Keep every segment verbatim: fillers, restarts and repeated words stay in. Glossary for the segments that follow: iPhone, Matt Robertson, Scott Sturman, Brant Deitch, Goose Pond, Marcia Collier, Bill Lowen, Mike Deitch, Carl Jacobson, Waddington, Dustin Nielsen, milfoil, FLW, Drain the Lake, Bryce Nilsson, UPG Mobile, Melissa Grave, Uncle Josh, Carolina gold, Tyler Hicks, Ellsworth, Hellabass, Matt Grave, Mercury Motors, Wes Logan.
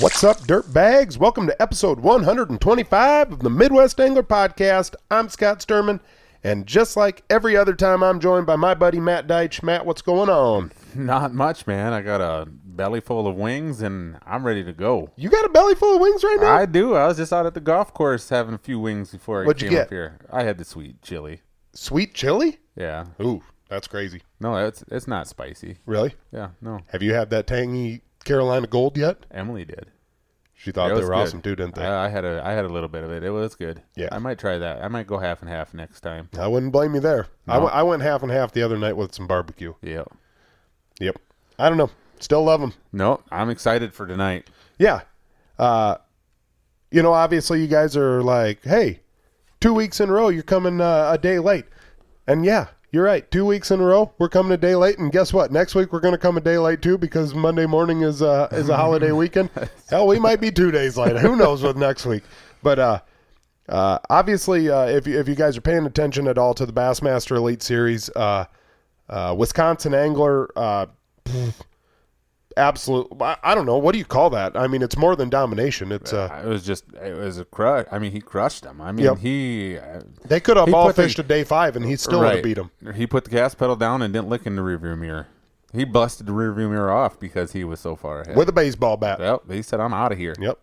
What's up, dirtbags? Welcome to episode one twenty-five of the Midwest Angler Podcast. I'm Scott Sturman, and just like every other time, I'm joined by my buddy Matt Deitch. Matt, what's going on? Not much, man. I got a belly full of wings, and I'm ready to go. You got a belly full of wings right now? I do. I was just out at the golf course having a few wings before I What'd came you get? up here. I had the sweet chili. Sweet chili? Yeah. Ooh, that's crazy. No, it's, it's not spicy. Really? Yeah, no. Have you had that tangy Carolina gold yet? Emily did. She thought they were good. Awesome too, didn't they? I, I had a I had a little bit of it. It was good. Yeah, I might try that. I might go half and half next time. I wouldn't blame you there. No. I, w- I went half and half the other night with some barbecue. Yep. Yep. I don't know. Still love them. No, I'm excited for tonight. Yeah. Uh, you know, obviously you guys are like, hey, two weeks in a row, you're coming uh, a day late. And yeah, you're right. Two weeks in a row, we're coming a day late, and guess what? Next week we're going to come a day late too, because Monday morning is uh, is a holiday weekend. Hell, we might be two days late. Who knows with next week? But uh, uh, obviously, uh, if if you guys are paying attention at all to the Bassmaster Elite Series, uh, uh, Wisconsin Angler, uh, absolute. I, I don't know, what do you call that? I mean, it's more than domination. It's uh, it was just it was a crush. I mean, he crushed them. I mean, yep. he uh, they could have all fished the, to day five, and he still right. would have beat them. He put the gas pedal down and didn't look in the rearview mirror. He busted the rearview mirror off because he was so far ahead with a baseball bat. Yep, he said, "I'm out of here." Yep.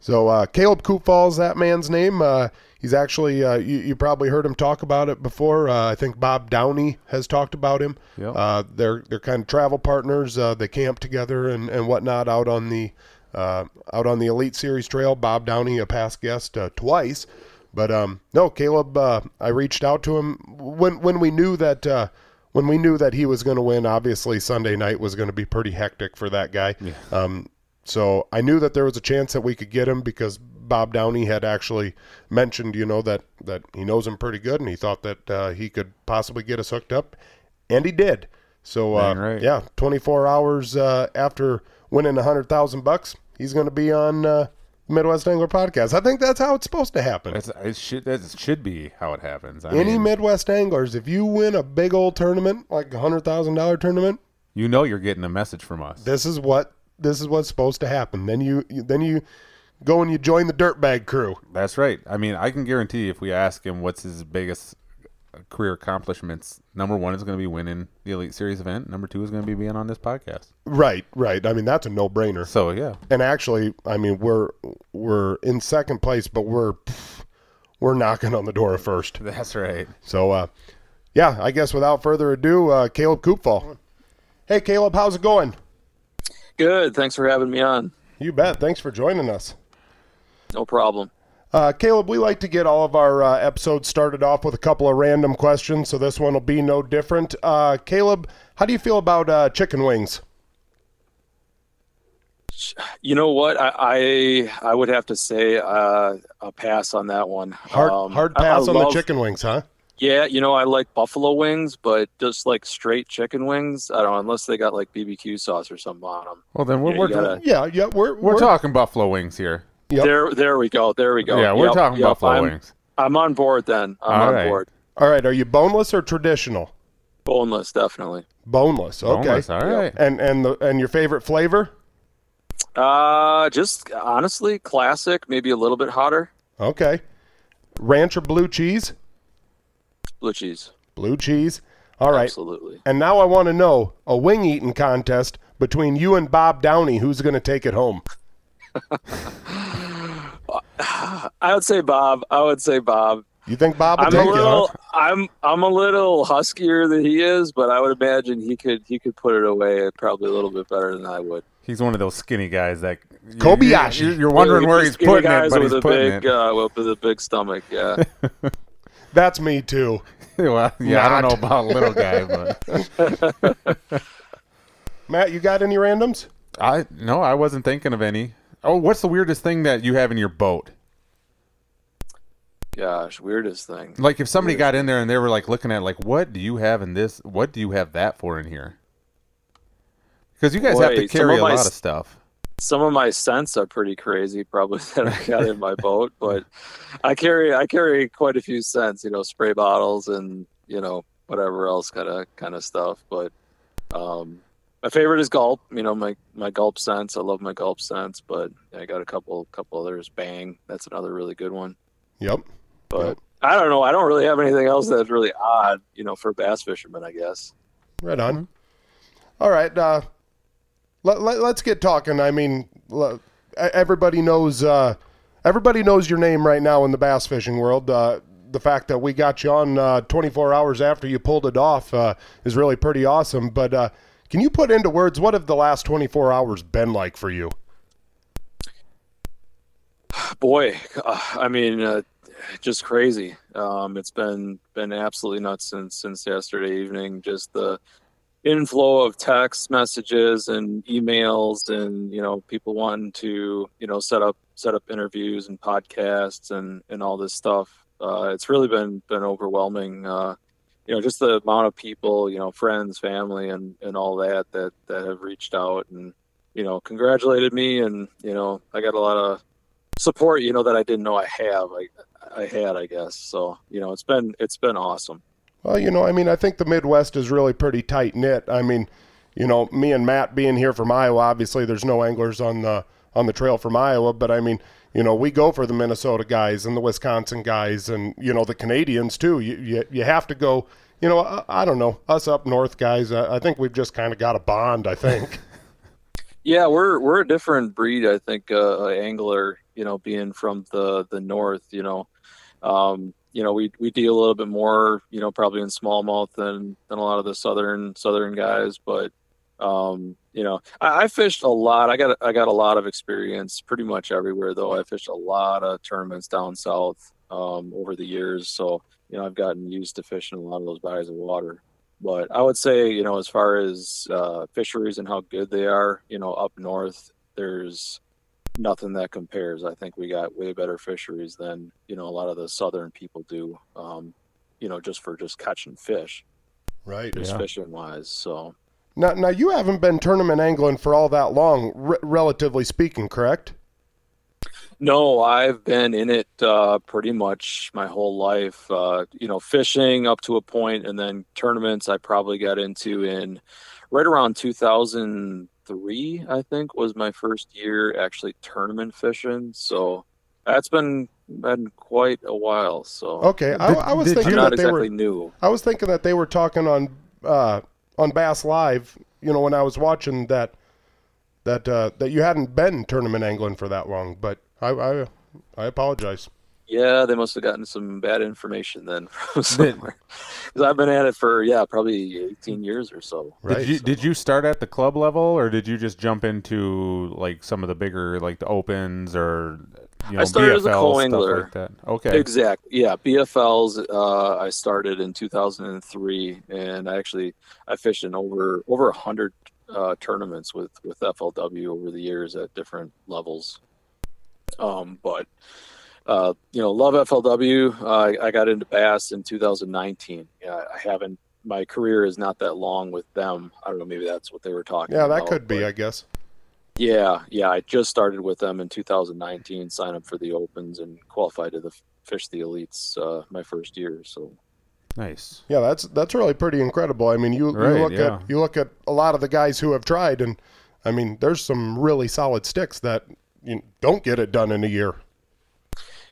So uh, Caleb Kuphall is that man's name. Uh, he's actually uh, you, you probably heard him talk about it before. Uh, I think Bob Downey has talked about him. Yep. Uh, they're they're kind of travel partners. Uh, they camp together and, and whatnot out on the uh, out on the Elite Series trail. Bob Downey, a past guest, uh, twice, but um, no, Caleb. Uh, I reached out to him when when we knew that uh, when we knew that he was going to win. Obviously, Sunday night was going to be pretty hectic for that guy. Yeah. Um, So I knew that there was a chance that we could get him, because Bob Downey had actually mentioned, you know, that, that he knows him pretty good, and he thought that uh, he could possibly get us hooked up, and he did. So, uh, right. yeah, twenty-four hours uh, after winning one hundred thousand bucks, he's going to be on uh, Midwest Angler Podcast. I think that's how it's supposed to happen. It's, it, should, it should be how it happens. I Any mean, Midwest Anglers, if you win a big old tournament, like a one hundred thousand dollars tournament, you know you're getting a message from us. This is what... This is what's supposed to happen. Then you, then you go and you join the dirtbag crew. That's right. I mean, I can guarantee you, if we ask him what's his biggest career accomplishments, number one is going to be winning the Elite Series event. Number two is going to be being on this podcast. Right, right. I mean, that's a no-brainer. So yeah. And actually, I mean, we're we're in second place, but we're we're knocking on the door of first. That's right. So, uh, yeah, I guess without further ado, uh, Caleb Kuphall. Hey, Caleb, how's it going? Good. Thanks for having me on. You bet. Thanks for joining us. No problem. Uh, Caleb, we like to get all of our uh, episodes started off with a couple of random questions, so this one will be no different. Uh, Caleb, how do you feel about uh, chicken wings? You know what? I I, I would have to say uh, a pass on that one. Hard, um, hard pass I, I on love, the chicken wings, huh? Yeah. You know, I like buffalo wings, but just like straight chicken wings, I don't know, unless they got like B B Q sauce or something on them. Well, then we're, yeah, we're gotta, yeah, yeah, we're, we're, we're talking buffalo wings here. Yep. There, there we go. There we go. Yeah. We're yep, talking yep, buffalo I'm, wings. I'm on board then. I'm All on right. board. All right. Are you boneless or traditional? Boneless. Definitely. Boneless. Okay. Boneless, all right. Yep. And, and the, and your favorite flavor? Uh, just honestly, classic, maybe a little bit hotter. Okay. Ranch or blue cheese? Blue cheese. Blue cheese. All right. Absolutely. And now I want to know a wing eating contest between you and Bob Downey. Who's going to take it home? I would say Bob. I would say Bob. You think Bob would I'm take a little, it? Huh? I'm I'm a little huskier than he is, but I would imagine he could he could put it away probably a little bit better than I would. He's one of those skinny guys that you, Kobayashi. You're, you're wondering yeah, where he's putting it, but he's a putting big, it uh, with a big stomach. Yeah. That's me too. Well, yeah, Not. I don't know about a little guy, but Matt, you got any randoms? I no, I wasn't thinking of any. Oh, what's the weirdest thing that you have in your boat? Gosh, weirdest thing. Like if somebody weirdest got in there and they were like looking at like, what do you have in this? What do you have that for in here? Because you guys Boy, have to carry a lot s- of stuff. Some of my scents are pretty crazy, probably, that I got in my boat, but I carry I carry quite a few scents, you know, spray bottles and, you know, whatever else kind of kind of stuff. But um, my favorite is gulp. You know, my, my gulp scents. I love my gulp scents, but I got a couple couple others. Bang, that's another really good one. Yep. But yep. I don't know. I don't really have anything else that's really odd, you know, for bass fishermen, I guess. Right on. All right. Uh, let, let, let's get talking. I mean, everybody knows uh, everybody knows your name right now in the bass fishing world. Uh, the fact that we got you on uh, twenty-four hours after you pulled it off uh, is really pretty awesome. But uh, can you put into words, what have the last twenty-four hours been like for you? Boy, uh, I mean, uh, just crazy. Um, it's been been absolutely nuts since since yesterday evening. Just the inflow of text messages and emails, and you know, people wanting to you know set up set up interviews and podcasts and and all this stuff. Uh, it's really been been overwhelming. Uh, you know, just the amount of people, you know, friends, family, and and all that that that have reached out and you know congratulated me, and you know, I got a lot of support, you know, that I didn't know I have, I, I had, I guess. So, you know, it's been, it's been awesome. Well, you know, I mean, I think the Midwest is really pretty tight knit. I mean, you know, me and Matt being here from Iowa, obviously there's no anglers on the, on the trail from Iowa, but I mean, you know, we go for the Minnesota guys and the Wisconsin guys and, you know, the Canadians too. You, you, you have to go, you know, I, I don't know, us up north guys. I, I think we've just kind of got a bond, I think. Yeah, we're we're a different breed, I think, uh, angler, you know, being from the, the north, you know. Um, you know, we we deal a little bit more, you know, probably in smallmouth than, than a lot of the southern southern guys, but um, you know, I, I fished a lot. I got I got a lot of experience pretty much everywhere though. I fished a lot of tournaments down south um, over the years. So, you know, I've gotten used to fishing a lot of those bodies of water. But I would say, you know, as far as uh, fisheries and how good they are, you know, up north, there's nothing that compares. I think we got way better fisheries than, you know, a lot of the southern people do, um, you know, just for just catching fish. Right. Just yeah. fishing wise. So now, now you haven't been tournament angling for all that long, r- relatively speaking, correct? No, I've been in it uh, pretty much my whole life, uh, you know, fishing up to a point, and then tournaments I probably got into in right around two thousand three, I think, was my first year actually tournament fishing. So that's been been quite a while. So okay, I, I was thinking that they were new. I was thinking that they were talking on uh, on Bass Live, you know, when I was watching that that uh, that you hadn't been tournament angling for that long, but. I, I I apologize. Yeah, they must have gotten some bad information then from somewhere. Because I've been at it for yeah, probably eighteen years or so. Right. Did you, so. Did you start at the club level, or did you just jump into like some of the bigger like the opens or you know, I started B F L, as a co-angler. Stuff like that? Okay, exactly. Yeah, B F Ls. Uh, I started in two thousand three, and I actually I fished in over over a hundred uh, tournaments with with F L W over the years at different levels. Um, but, uh, you know, love F L W. Uh, I got into bass in two thousand nineteen. Yeah, I haven't, my career is not that long with them. I don't know. Maybe that's what they were talking about. Yeah, that about, could be, I guess. Yeah. Yeah. I just started with them in two thousand nineteen, signed up for the opens and qualified to the fish, the elites, uh, my first year. So nice. Yeah. That's, that's really pretty incredible. I mean, you, right, you look yeah. at, you look at a lot of the guys who have tried, and I mean, there's some really solid sticks that, you don't get it done in a year.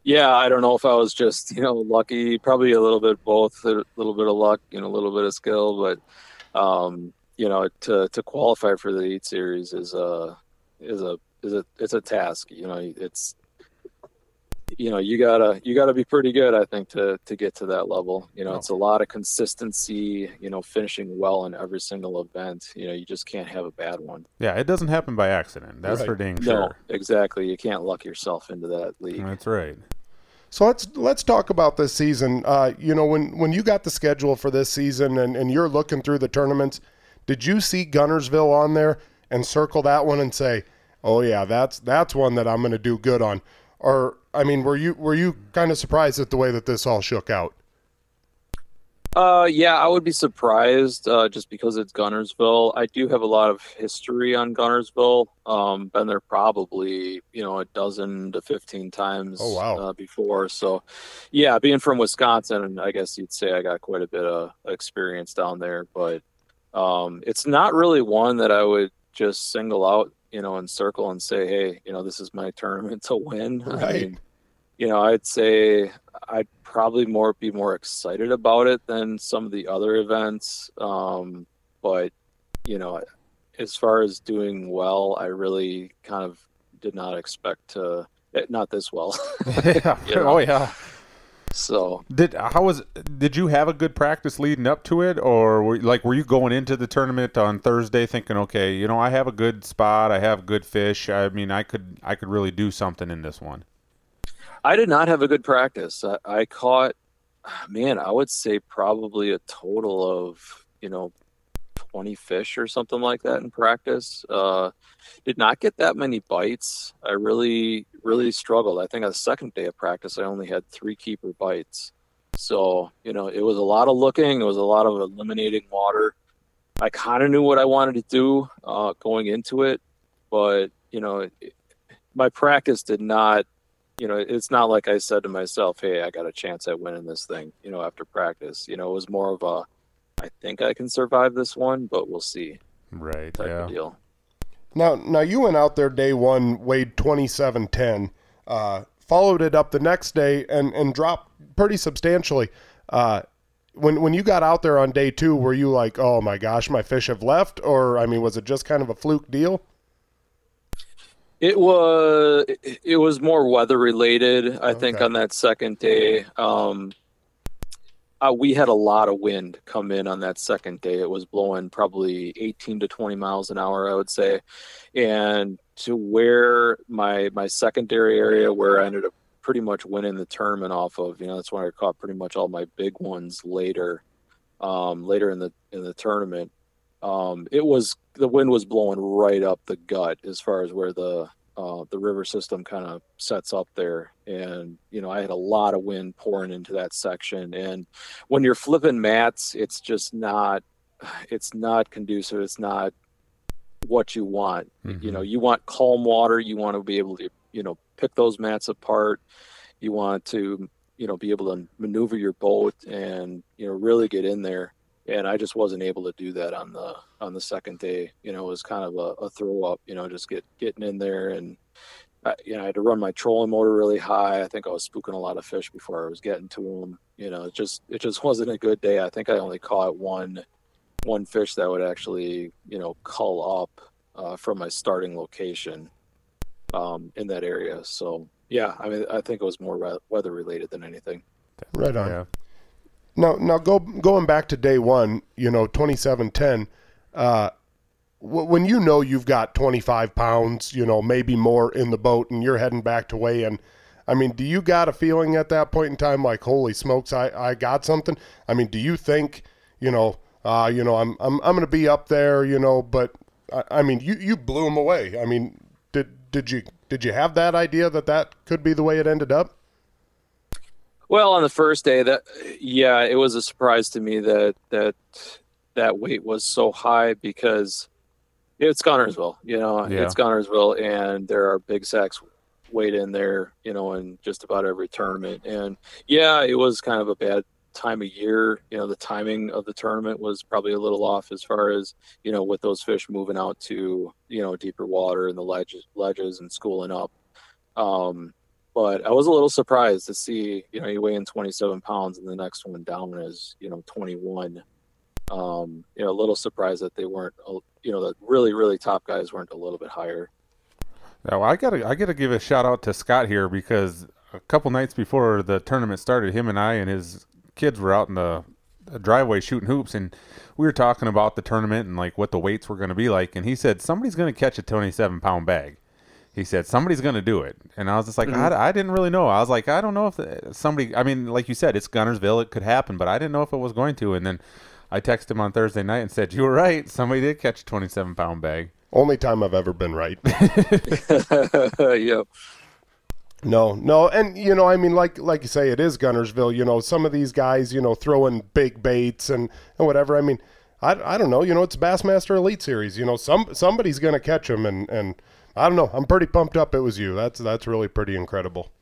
Yeah, I don't know if I was just, you know, lucky, probably a little bit both, a little bit of luck and a little bit of skill, but um, you know, to to qualify for the Elite Series is a is a is a it's a task, you know, it's you know, you got to you got to be pretty good, I think, to to get to that level. You know, oh. It's a lot of consistency, you know, finishing well in every single event. You know, you just can't have a bad one. Yeah, it doesn't happen by accident. That's right. For dang sure. No, exactly. You can't luck yourself into that league. That's right. So let's let's talk about this season. Uh, you know, when, when you got the schedule for this season and, and you're looking through the tournaments, did you see Guntersville on there and circle that one and say, oh, yeah, that's that's one that I'm going to do good on? Or, I mean, were you were you kind of surprised at the way that this all shook out? Uh, yeah, I would be surprised uh, just because it's Guntersville. I do have a lot of history on Guntersville. Um, been there probably, you know, a dozen to fifteen times oh, wow. uh, before. So, yeah, being from Wisconsin, I guess you'd say I got quite a bit of experience down there. But Um, it's not really one that I would just single out, you know, and circle and say, hey, you know, this is my tournament to win. Right. I mean, you know, I'd say I'd probably more be more excited about it than some of the other events. Um, but, you know, as far as doing well, I really kind of did not expect to, not this well. Yeah. You know? Oh, yeah. So did how was did you have a good practice leading up to it, or were, like were you going into the tournament on Thursday thinking, okay, you know, I have a good spot, I have good fish, I mean, I could I could really do something in this one? I did not have a good practice. I, I caught, man, I would say probably a total of, you know, twenty fish or something like that in practice. Uh, did not get that many bites. I really. really struggled. I think on the second day of practice I only had three keeper bites. So, you know, it was a lot of looking, it was a lot of eliminating water. I kind of knew what I wanted to do uh going into it, but you know, it, it, my practice did not, you know, it's not like I said to myself, hey, I got a chance at winning this thing, you know, after practice. You know, it was more of a, I think I can survive this one, but we'll see. Right. Type yeah. of deal. Now, now you went out there day one, weighed twenty-seven ten, uh, followed it up the next day and, and dropped pretty substantially. Uh, when when you got out there on day two, were you like, oh my gosh, my fish have left? Or, I mean, was it just kind of a fluke deal? It was, it was more weather related, I okay. think, on that second day. Um, uh, we had a lot of wind come in on that second day. It was blowing probably eighteen to twenty miles an hour, I would say. And to where my my secondary area where I ended up pretty much winning the tournament off of, you know, that's when I caught pretty much all my big ones later, um, later in the in the tournament. Um, it was, the wind was blowing right up the gut as far as where the uh, the river system kind of sets up there. And, you know, I had a lot of wind pouring into that section. And when you're flipping mats, it's just not, it's not conducive. It's not what you want. Mm-hmm. You know, you want calm water. You want to be able to, you know, pick those mats apart. You want to, you know, be able to maneuver your boat and, you know, really get in there. And I just wasn't able to do that on the on the second day. You know, it was kind of a, a throw up, you know, just get getting in there. And, I, you know, I had to run my trolling motor really high. I think I was spooking a lot of fish before I was getting to them. You know, it just it just wasn't a good day. I think I only caught one one fish that would actually, you know, cull up uh, from my starting location um, in that area. So, yeah, I mean, I think it was more weather related than anything. Right on. Yeah. Now, now go, going back to day one, you know, twenty-seven ten, uh, w- when you know you've got twenty-five pounds, you know, maybe more in the boat and you're heading back to weigh in, I mean, do you got a feeling at that point in time like, holy smokes, I, I got something? I mean, do you think, you know, uh, you know, I'm I'm I'm going to be up there, you know, but I, I mean, you, you blew them away. I mean, did did you did you have that idea that that could be the way it ended up? Well, on the first day, that yeah, it was a surprise to me that that that weight was so high because it's Guntersville, you know, yeah. it's Guntersville, and there are big sacks weighed in there, you know, in just about every tournament. And yeah, it was kind of a bad time of year. You know, the timing of the tournament was probably a little off as far as, you know, with those fish moving out to, you know, deeper water and the ledges, ledges and schooling up. Um, But I was a little surprised to see, you know, you weigh in twenty-seven pounds and the next one down is, you know, twenty-one. Um, you know, a little surprised that they weren't, you know, the really, really top guys weren't a little bit higher. Now, I gotta, I gotta give a shout out to Scott here because a couple nights before the tournament started, him and I and his kids were out in the driveway shooting hoops, and we were talking about the tournament and like what the weights were going to be like, and he said somebody's going to catch a twenty-seven pound bag. He said, somebody's going to do it. And I was just like, mm-hmm. I, I didn't really know. I was like, I don't know if the, somebody, I mean, like you said, it's Guntersville. It could happen, but I didn't know if it was going to. And then I texted him on Thursday night and said, you were right. Somebody did catch a twenty-seven pound bag. Only time I've ever been right. Yep. No, no. And, you know, I mean, like like you say, it is Guntersville. You know, some of these guys, you know, throwing big baits and, and whatever. I mean, I, I don't know. You know, it's Bassmaster Elite Series. You know, some somebody's going to catch them and and. I don't know. I'm pretty pumped up it was you. That's that's really pretty incredible.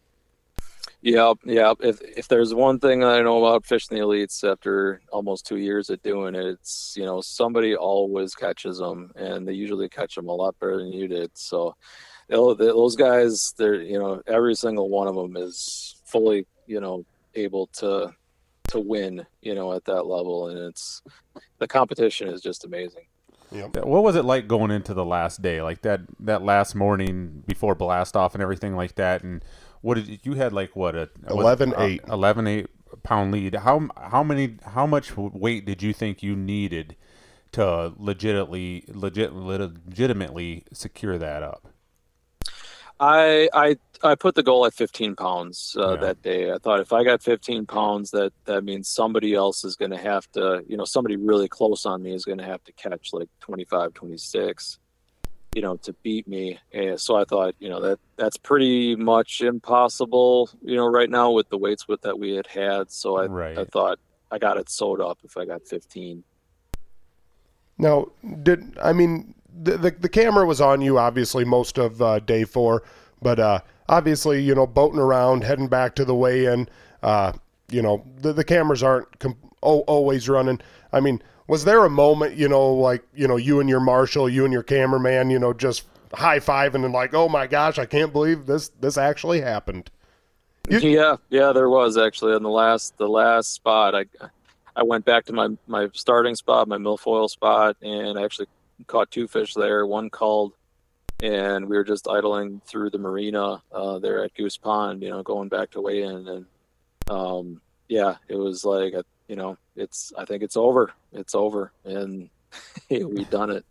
Yep, yep. If if there's one thing I know about fishing the elites after almost two years of doing it, it's, you know, somebody always catches them, and they usually catch them a lot better than you did. So those guys, they're, you know, every single one of them is fully, you know, able to to win, you know, at that level, and it's, the competition is just amazing. Yep. What was it like going into the last day, like that that last morning before blast off and everything like that? And what did you, you had like what a eleven eight uh, eleven eight pound lead? How how many how much weight did you think you needed to legitimately legit legitimately secure that up? I I I put the goal at fifteen pounds uh, yeah. that day. I thought if I got fifteen pounds, that, that means somebody else is going to have to, you know, somebody really close on me is going to have to catch like twenty-five, twenty-six, you know, to beat me. And so I thought, you know, that that's pretty much impossible, you know, right now with the weights with that we had had. So I, right. I thought I got it sewed up if I got fifteen. Now, did, I mean, The, the the camera was on you, obviously, most of uh, day four, but uh, obviously, you know, boating around, heading back to the weigh-in, uh, you know, the, the cameras aren't comp- always running. I mean, was there a moment, you know, like, you know, you and your marshal, you and your cameraman, you know, just high-fiving and like, oh my gosh, I can't believe this this actually happened? You- yeah, yeah, there was actually on the last the last spot. I I went back to my, my starting spot, my milfoil spot, and actually caught two fish there, one culled, and we were just idling through the marina uh there at Goose Pond, you know, going back to weigh in, and um yeah it was like a, you know it's I think it's over it's over and we done it.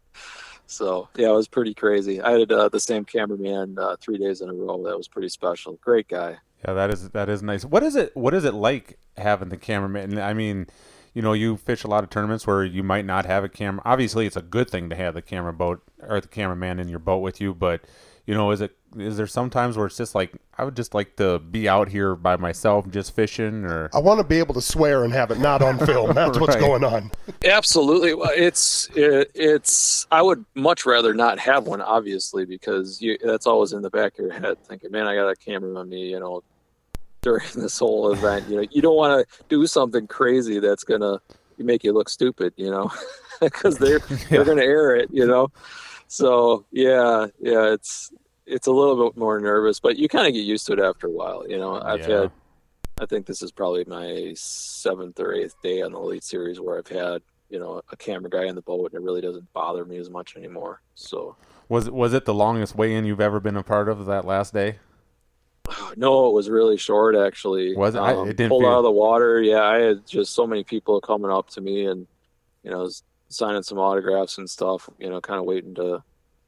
So yeah, it was pretty crazy. I had uh, the same cameraman uh, three days in a row. That was pretty special. Great guy. Yeah, that is that is nice. What is it what is it like having the cameraman? I mean, you know, you fish a lot of tournaments where you might not have a camera. Obviously, it's a good thing to have the camera boat or the cameraman in your boat with you. But, you know, is it is there sometimes where it's just like, I would just like to be out here by myself just fishing? Or I want to be able to swear and have it not on film. That's right. What's going on. Absolutely. Well, it's it, it's I would much rather not have one, obviously, because you, that's always in the back of your head thinking, man, I got a camera on me, you know, during this whole event. You know, you don't want to do something crazy that's gonna make you look stupid, you know, because they're yeah. they're gonna air it, you know. So yeah, yeah, it's it's a little bit more nervous, but you kind of get used to it after a while, you know. I've yeah. had, I think this is probably my seventh or eighth day on the Elite Series where I've had, you know, a camera guy in the boat, and it really doesn't bother me as much anymore. So was was it the longest weigh-in you've ever been a part of, that last day? No, it was really short, actually. Was it? Um, it didn't pulled feel... out of the water. Yeah, I had just so many people coming up to me and, you know, signing some autographs and stuff, you know, kind of waiting to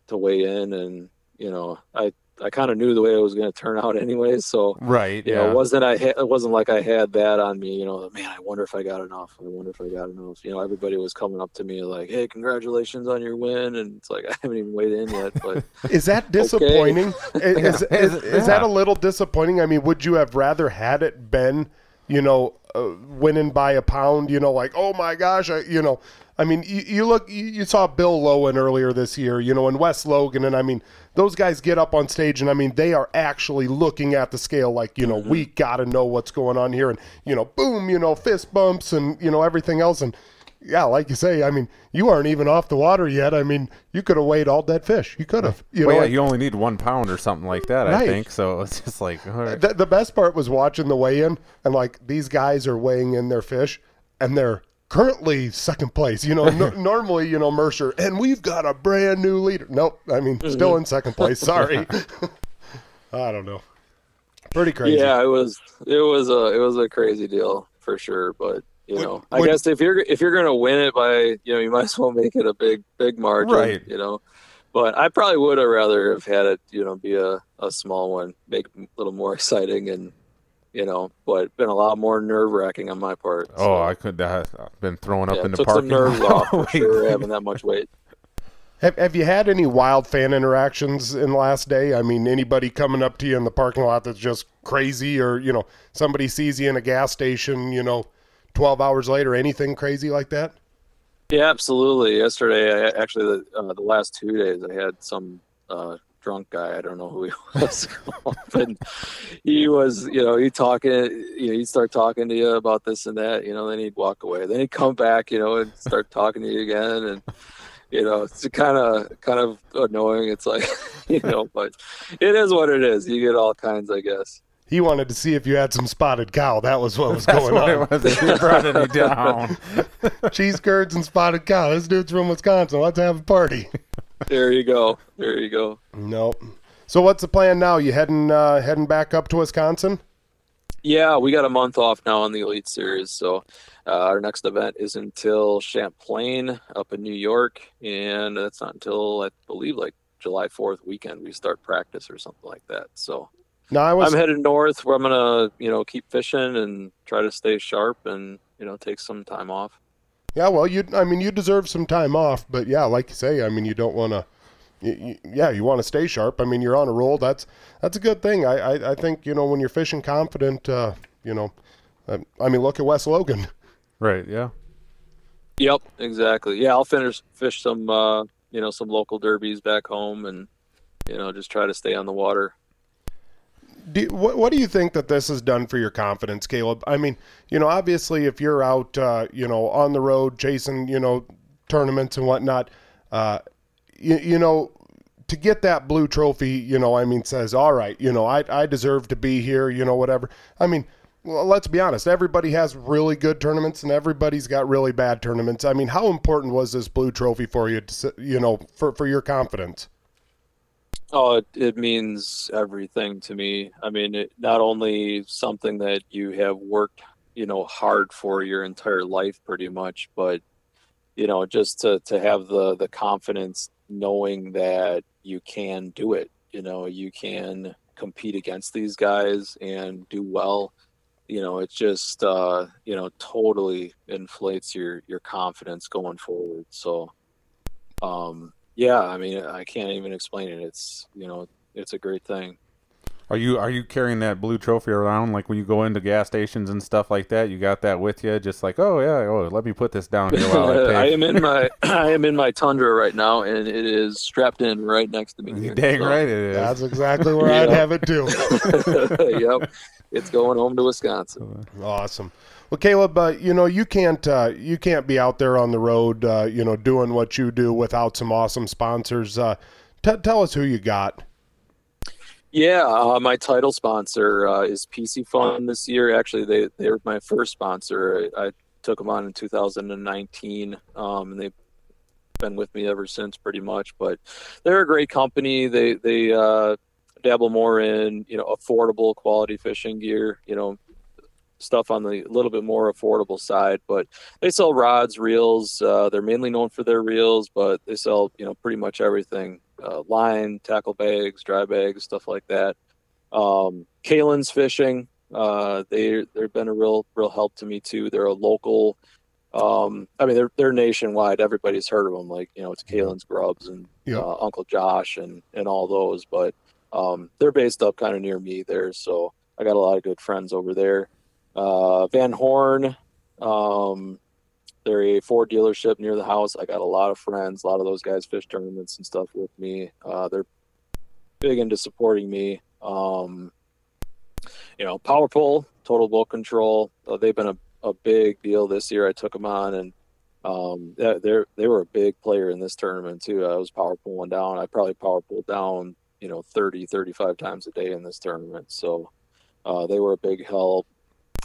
to weigh in. And, you know, I, I kind of knew the way it was going to turn out anyway. So, right, you yeah. know, it wasn't, I ha- it wasn't like I had that on me, you know, man, I wonder if I got enough. I wonder if I got enough. You know, everybody was coming up to me like, hey, congratulations on your win. And it's like, I haven't even weighed in yet. But is that disappointing? Okay. is, is, is, is that a little disappointing? I mean, would you have rather had it been, you know, uh, winning by a pound, you know, like, oh my gosh, I, you know, I mean, you, you look, you, you saw Bill Lowen earlier this year, you know, and Wes Logan. And I mean, those guys get up on stage and I mean, they are actually looking at the scale like, you know, mm-hmm. we got to know what's going on here. And, you know, boom, you know, fist bumps and, you know, everything else. And yeah, like you say, I mean, you aren't even off the water yet. I mean, you could have weighed all dead fish. You could have. You well, know, yeah, you only need one pound or something like that, right. I think. So it's just like, all right. The, the best part was watching the weigh-in and like these guys are weighing in their fish and they're currently second place, you know. n- normally, you know, Mercer, and we've got a brand new leader. Nope, I mean, still in second place. Sorry, I don't know. Pretty crazy. Yeah, it was. It was a. It was a crazy deal for sure. But you know, when, I when, guess if you're if you're gonna win it by, you know, you might as well make it a big big margin, right. You know. But I probably would have rather have had it, you know, be a a small one, make it a little more exciting and. You know, but been a lot more nerve wracking on my part. So. Oh, I could have been throwing up yeah, in the took parking some nerves off for sure, having that much weight. Have Have you had any wild fan interactions in the last day? I mean, anybody coming up to you in the parking lot that's just crazy, or you know, somebody sees you in a gas station, you know, twelve hours later, anything crazy like that? Yeah, absolutely. Yesterday, I, actually, the uh, the last two days, I had some uh, drunk guy. I don't know who he was. And he was, you know, he talking, you know, he'd start talking to you about this and that, you know, then he'd walk away. Then he'd come back, you know, and start talking to you again. And, you know, it's kind of, kind of annoying. It's like, you know, but it is what it is. You get all kinds, I guess. He wanted to see if you had some spotted cow. That was what was going on. It was. He brought it down. Cheese curds and spotted cow. This dude's from Wisconsin. Let's have a party. There you go. There you go. Nope. So what's the plan now? You heading uh, heading back up to Wisconsin? Yeah, we got a month off now on the Elite Series. So uh, our next event is until Champlain up in New York. And that's not until, I believe, like July fourth weekend we start practice or something like that. So... No, I was... I'm headed north where I'm going to, you know, keep fishing and try to stay sharp and, you know, take some time off. Yeah, well, you, I mean, you deserve some time off, but yeah, like you say, I mean, you don't want to, yeah, you want to stay sharp. I mean, you're on a roll. That's, that's a good thing. I, I, I think, you know, when you're fishing confident, uh, you know, I, I mean, look at West Logan. Right. Yeah. Yep, exactly. Yeah. I'll finish, fish some, uh, you know, some local derbies back home and, you know, just try to stay on the water. Do, what, what do you think that this has done for your confidence, Caleb? I mean, you know, obviously if you're out, uh, you know, on the road chasing, you know, tournaments and whatnot, uh, you, you know, to get that blue trophy, you know, I mean, says, all right, you know, I, I deserve to be here, you know, whatever. I mean, well, let's be honest. Everybody has really good tournaments and everybody's got really bad tournaments. I mean, how important was this blue trophy for you, to, you know, for, for your confidence? Oh, it, it means everything to me. I mean, it, not only something that you have worked, you know, hard for your entire life pretty much, but, you know, just to, to have the, the confidence knowing that you can do it, you know, you can compete against these guys and do well, you know, it just, uh, you know, totally inflates your, your confidence going forward. So, um, yeah, I mean, I can't even explain it. It's, you know, it's a great thing. Are you are you carrying that blue trophy around? Like when you go into gas stations and stuff like that, you got that with you? Just like, oh, yeah, oh, let me put this down here while I pay. I am in my I am in my Tundra right now, and it is strapped in right next to me. Here, Dang so. right it is. That's exactly where I'd have it, too. Yep. It's going home to Wisconsin. Awesome. Well, Caleb, uh, you know, you can't uh, you can't be out there on the road, uh, you know, doing what you do without some awesome sponsors. Uh, t- tell us who you got. Yeah, uh, my title sponsor uh, is P C Fund this year. Actually, they, they were my first sponsor. I, I took them on in two thousand nineteen, um, and they've been with me ever since pretty much. But they're a great company. They, they uh, dabble more in, you know, affordable quality fishing gear, you know, stuff on the little bit more affordable side, but they sell rods, reels. Uh, they're mainly known for their reels, but they sell, you know, pretty much everything, uh, line, tackle bags, dry bags, stuff like that. Um, Kalin's Fishing, uh, they, they've been a real, real help to me too. They're a local, um, I mean, they're, they're nationwide. Everybody's heard of them. Like, you know, it's Kalin's Grubs and yeah. uh, Uncle Josh and, and all those, but, um, they're based up kind of near me there. So I got a lot of good friends over there. Uh, Van Horn, um, they're a Ford dealership near the house. I got a lot of friends. A lot of those guys fish tournaments and stuff with me. Uh, they're big into supporting me. Um, you know, Power Pole, Total Boat Control. Uh, they've been a, a big deal this year. I took them on, and um, they're they were a big player in this tournament too. I was power pulling down. I probably power pulled down, you know, thirty, thirty-five times a day in this tournament. So uh, they were a big help.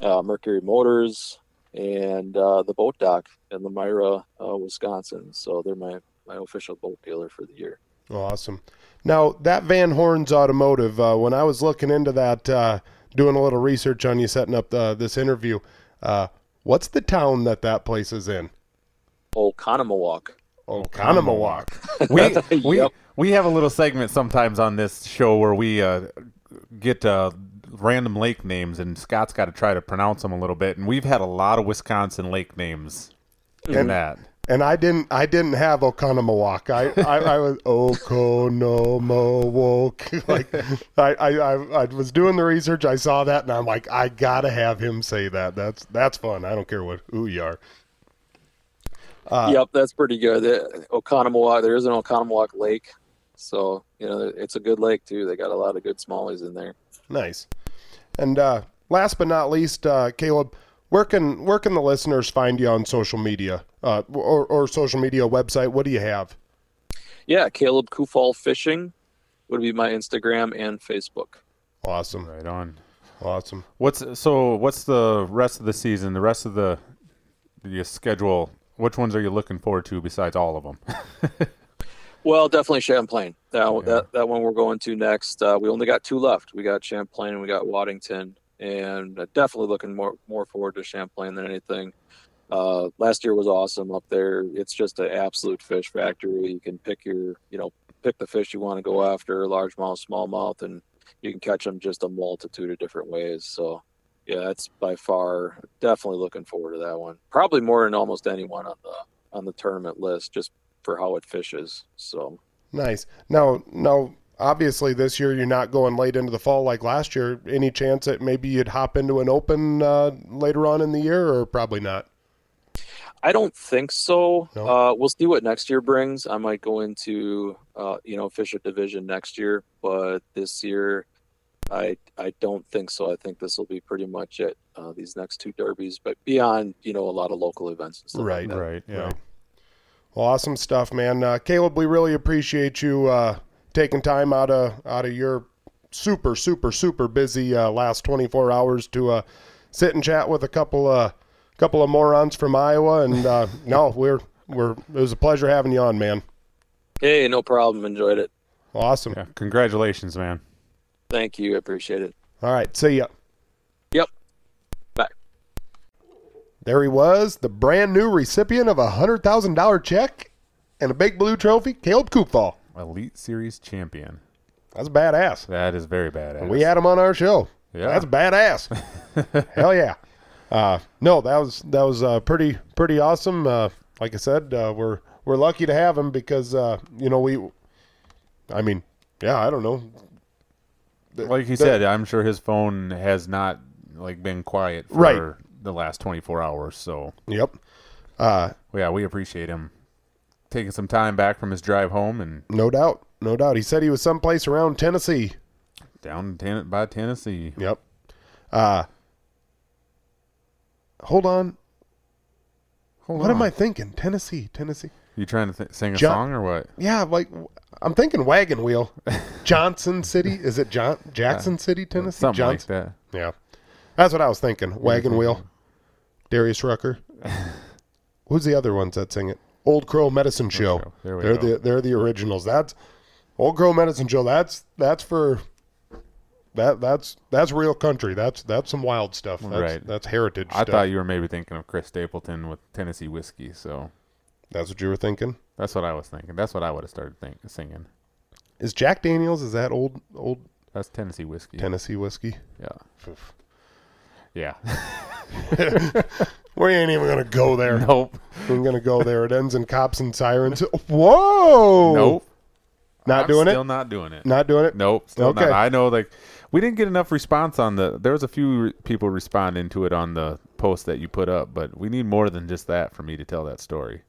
Uh, Mercury Motors and uh, the Boat Dock in the Myra, uh, Wisconsin. So they're my, my official boat dealer for the year. Awesome. Now, that Van Horn's Automotive, uh, when I was looking into that, uh, doing a little research on you setting up the, this interview, uh, what's the town that that place is in? Oconomowoc. Oconomowoc. we we yep. we have a little segment sometimes on this show where we uh, get uh, – random lake names, and Scott's got to try to pronounce them a little bit, and we've had a lot of Wisconsin lake names in and, that and I didn't I didn't have Oconomowoc. I, I, I was Oconomowoc. Like I, I, I, I was doing the research, I saw that, and I'm like, I gotta have him say that. That's that's fun. I don't care what who you are. Uh, yep, that's pretty good. Oconomowoc, there is an Oconomowoc Lake. So, you know, it's a good lake too. They got a lot of good smallies in there. Nice. And uh, last but not least, uh, Caleb, where can where can the listeners find you on social media uh, or, or social media website? What do you have? Yeah, Caleb Kuphall Fishing would be my Instagram and Facebook. Awesome. Right on. Awesome. What's so? What's the rest of the season? The rest of the your schedule. Which ones are you looking forward to besides all of them? Well, definitely Champlain. That, yeah. that that one we're going to next. Uh, we only got two left. We got Champlain and we got Waddington, and definitely looking more more forward to Champlain than anything. Uh, last year was awesome up there. It's just an absolute fish factory. You can pick your, you know, pick the fish you want to go after, largemouth, smallmouth, and you can catch them just a multitude of different ways. So, yeah, that's by far definitely looking forward to that one. Probably more than almost anyone on the on the tournament list, just for how it fishes. So nice. Now, now, obviously this year you're not going late into the fall like last year. Any chance that maybe you'd hop into an open uh, later on in the year, or probably not? I don't think so. No. Uh, we'll see what next year brings. I might go into, uh, you know, fish a division next year, but this year I I don't think so. I think this will be pretty much it, uh, these next two derbies, but beyond, you know, a lot of local events and stuff right, like that. Right, yeah. Right. Well, awesome stuff, man. Uh, Caleb, we really appreciate you uh, taking time out of out of your super, super, super busy uh, last twenty-four hours to uh, sit and chat with a couple of, couple of morons from Iowa, and uh no we're we're it was a pleasure having you on, man. Hey, no problem. Enjoyed it. Awesome. Yeah, congratulations, man. Thank you, I appreciate it. All right, see ya. Yep, bye. There he was, the brand new recipient of a hundred thousand dollar check and a big blue trophy, Caleb Kuphall, Elite Series champion. That's badass. That is very badass. We had him on our show. Yeah, that's badass. Hell yeah. Uh, no, that was, that was, uh, pretty, pretty awesome. Uh, like I said, uh, we're, we're lucky to have him because, uh, you know, we, I mean, yeah, I don't know. The, like he the, said, I'm sure his phone has not like been quiet for right. the last twenty-four hours. So, yep. Uh, yeah, we appreciate him taking some time back from his drive home, and no doubt, no doubt. He said he was someplace around Tennessee. Down ten- by Tennessee. Yep. Uh, Hold on. Hold what on. am I thinking? Tennessee, Tennessee. You trying to th- sing a John- song or what? Yeah, like I'm thinking Wagon Wheel. Johnson City. Is it John Jackson yeah. City, Tennessee? Something Johnson. like that. Yeah. That's what I was thinking. Wagon Wheel. Thinking? Darius Rucker. Who's the other ones that sing it? Old Crow Medicine Show. Show. There we they're go. The, they're the originals. That's Old Crow Medicine Show. That's that's for... That that's that's real country. That's that's some wild stuff. That's, right. That's heritage I stuff. I thought you were maybe thinking of Chris Stapleton with Tennessee whiskey. So that's what you were thinking. That's what I was thinking. That's what I would have started think, singing. Is Jack Daniels? Is that old old? That's Tennessee whiskey. Tennessee whiskey. Yeah. Oof. Yeah. We ain't even gonna go there. Nope. We're gonna go there. It ends in cops and sirens. Whoa. Nope. Not I'm doing still it. Still not doing it. Not doing it. Nope. Still okay. not. I know. Like. We didn't get enough response on the... There was a few re- people responding to it on the post that you put up, but we need more than just that for me to tell that story.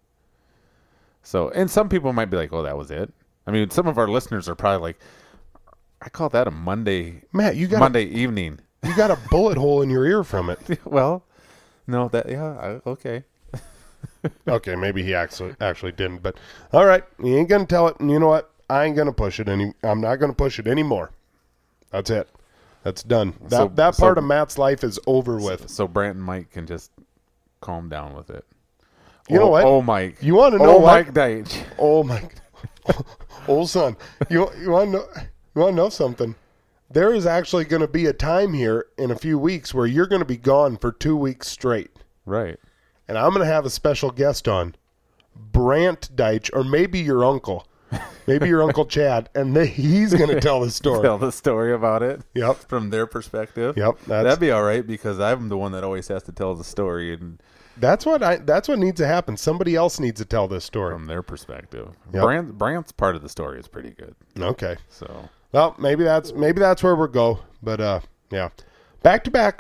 So, and some people might be like, oh, that was it. I mean, some of our listeners are probably like, I call that a Monday... Matt, you got... Monday a, evening. You got a bullet hole in your ear from it. Well, no, that... Yeah, I, okay. Okay, maybe he actually, actually didn't, but... All right, you ain't going to tell it, and you know what? I ain't going to push it any... I'm not going to push it anymore. That's it. That's done. That so, that part so, of Matt's life is over with. So Brant and Mike can just calm down with it. You oh, know what? Oh, Mike. You want to know oh, what? Mike Deitch. Oh, Mike. Old son. You you want to know, you want to know something? There is actually going to be a time here in a few weeks where you're going to be gone for two weeks straight. Right. And I'm going to have a special guest on, Brant Deitch, or maybe your uncle. Maybe your Uncle Chad, and they, he's going to tell the story. Tell the story about it. Yep. From their perspective. Yep. That's, That'd be all right because I'm the one that always has to tell the story. And that's what I. That's what needs to happen. Somebody else needs to tell this story. From their perspective. Yep. Brant, Brant's part of the story is pretty good. Okay. So. Well, maybe that's maybe that's where we'll go. But, uh, yeah. Back to back.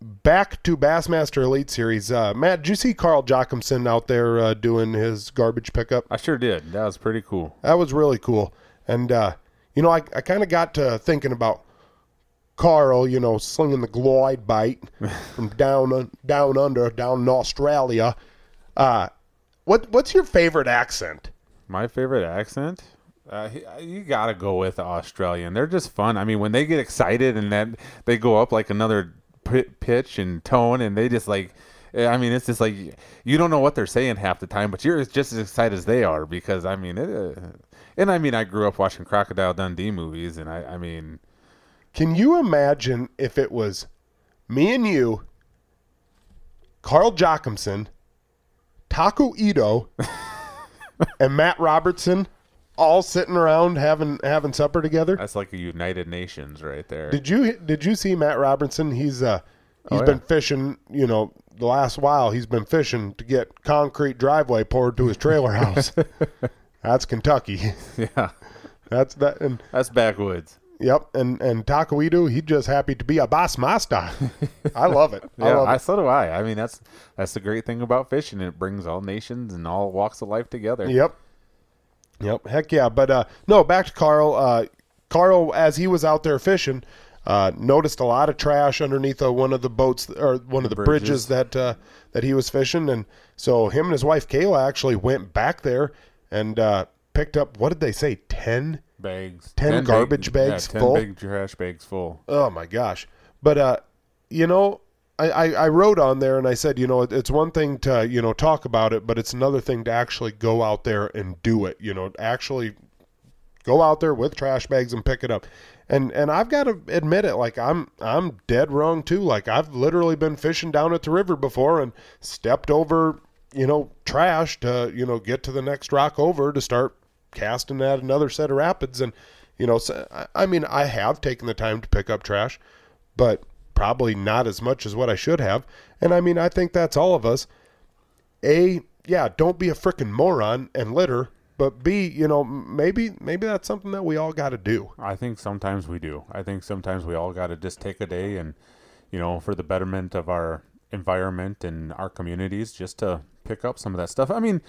back to Bassmaster Elite Series. Uh, Matt, did you see Carl Jacobson out there uh, doing his garbage pickup? I sure did. That was pretty cool. That was really cool. And, uh, you know, I, I kind of got to thinking about Carl, you know, slinging the glide bite from down down under, down in Australia. Uh, what What's your favorite accent? My favorite accent? Uh, you got to go with Australian. They're just fun. I mean, when they get excited and that they go up like another p- pitch and tone, and they just like, I mean, it's just like, you don't know what they're saying half the time, but you're just as excited as they are because, I mean, it, uh, and I mean, I grew up watching Crocodile Dundee movies, and I, I mean. Can you imagine if it was me and you, Carl Jacobson, Taku Ito, and Matt Robertson, all sitting around having having supper together? That's like a United Nations right there. Did you did you see Matt Robertson? He's uh he's oh, yeah. been fishing, you know, the last while he's been fishing to get concrete driveway poured to his trailer house. That's Kentucky. Yeah. That's that and that's backwoods. Yep, and and Taku Ito, he's just happy to be a Bassmaster. I love it. I yeah, love I, it. So do I. I mean, that's that's the great thing about fishing. It brings all nations and all walks of life together. Yep. Yep. Heck yeah. But, uh, no, back to Carl, uh, Carl, as he was out there fishing, uh, noticed a lot of trash underneath uh, one of the boats or one of the bridges, bridges that, uh, that he was fishing. And so him and his wife, Kayla, actually went back there and, uh, picked up, what did they say? ten bags, ten, ten garbage big, bags yeah, ten full, ten big trash bags full. Oh my gosh. But, uh, you know, I, I, I wrote on there and I said, you know, it, it's one thing to, you know, talk about it, but it's another thing to actually go out there and do it, you know, actually go out there with trash bags and pick it up. And, and I've got to admit it. Like I'm, I'm dead wrong too. Like I've literally been fishing down at the river before and stepped over, you know, trash to, you know, get to the next rock over to start casting at another set of rapids. And, you know, so, I mean, I have taken the time to pick up trash, but probably not as much as what I should have. And I mean, I think that's all of us. A, yeah, don't be a frickin' moron and litter, but B, you know, maybe maybe that's something that we all got to do. I think sometimes we do. I think sometimes we all got to just take a day and, you know, for the betterment of our environment and our communities, just to pick up some of that stuff. I mean,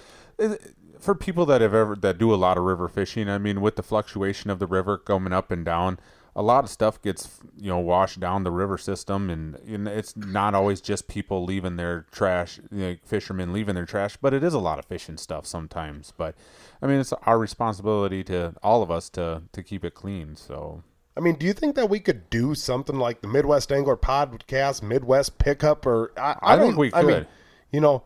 for people that have ever, that do a lot of river fishing, I mean, with the fluctuation of the river coming up and down, a lot of stuff gets, you know, washed down the river system, and, and it's not always just people leaving their trash, you know, fishermen leaving their trash, but it is a lot of fishing stuff sometimes. But, I mean, it's our responsibility to all of us to, to keep it clean, so. I mean, do you think that we could do something like the Midwest Angler Podcast, Midwest Pickup, or I, I, I don't, think we could. I mean, you know,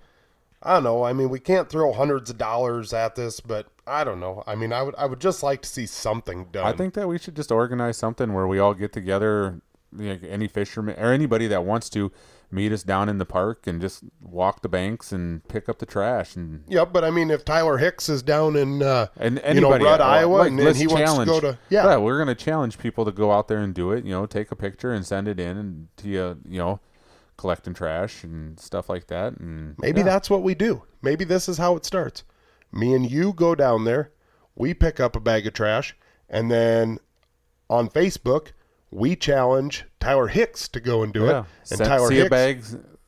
I don't know. I mean, we can't throw hundreds of dollars at this, but I don't know. I mean, I would I would just like to see something done. I think that we should just organize something where we all get together, you know, any fisherman or anybody that wants to meet us down in the park and just walk the banks and pick up the trash. And yeah, but I mean, if Tyler Hicks is down in uh, and anybody, you know, Rudd, uh, Iowa, like, and then he wants to go to yeah, yeah we're going to challenge people to go out there and do it. You know, take a picture and send it in, and to uh, you know, collecting trash and stuff like that. And maybe yeah. that's what we do. Maybe this is how it starts. Me and you go down there, we pick up a bag of trash, and then on Facebook, we challenge Tyler Hicks to go and do yeah. it. And send, Tyler see Hicks, a bag,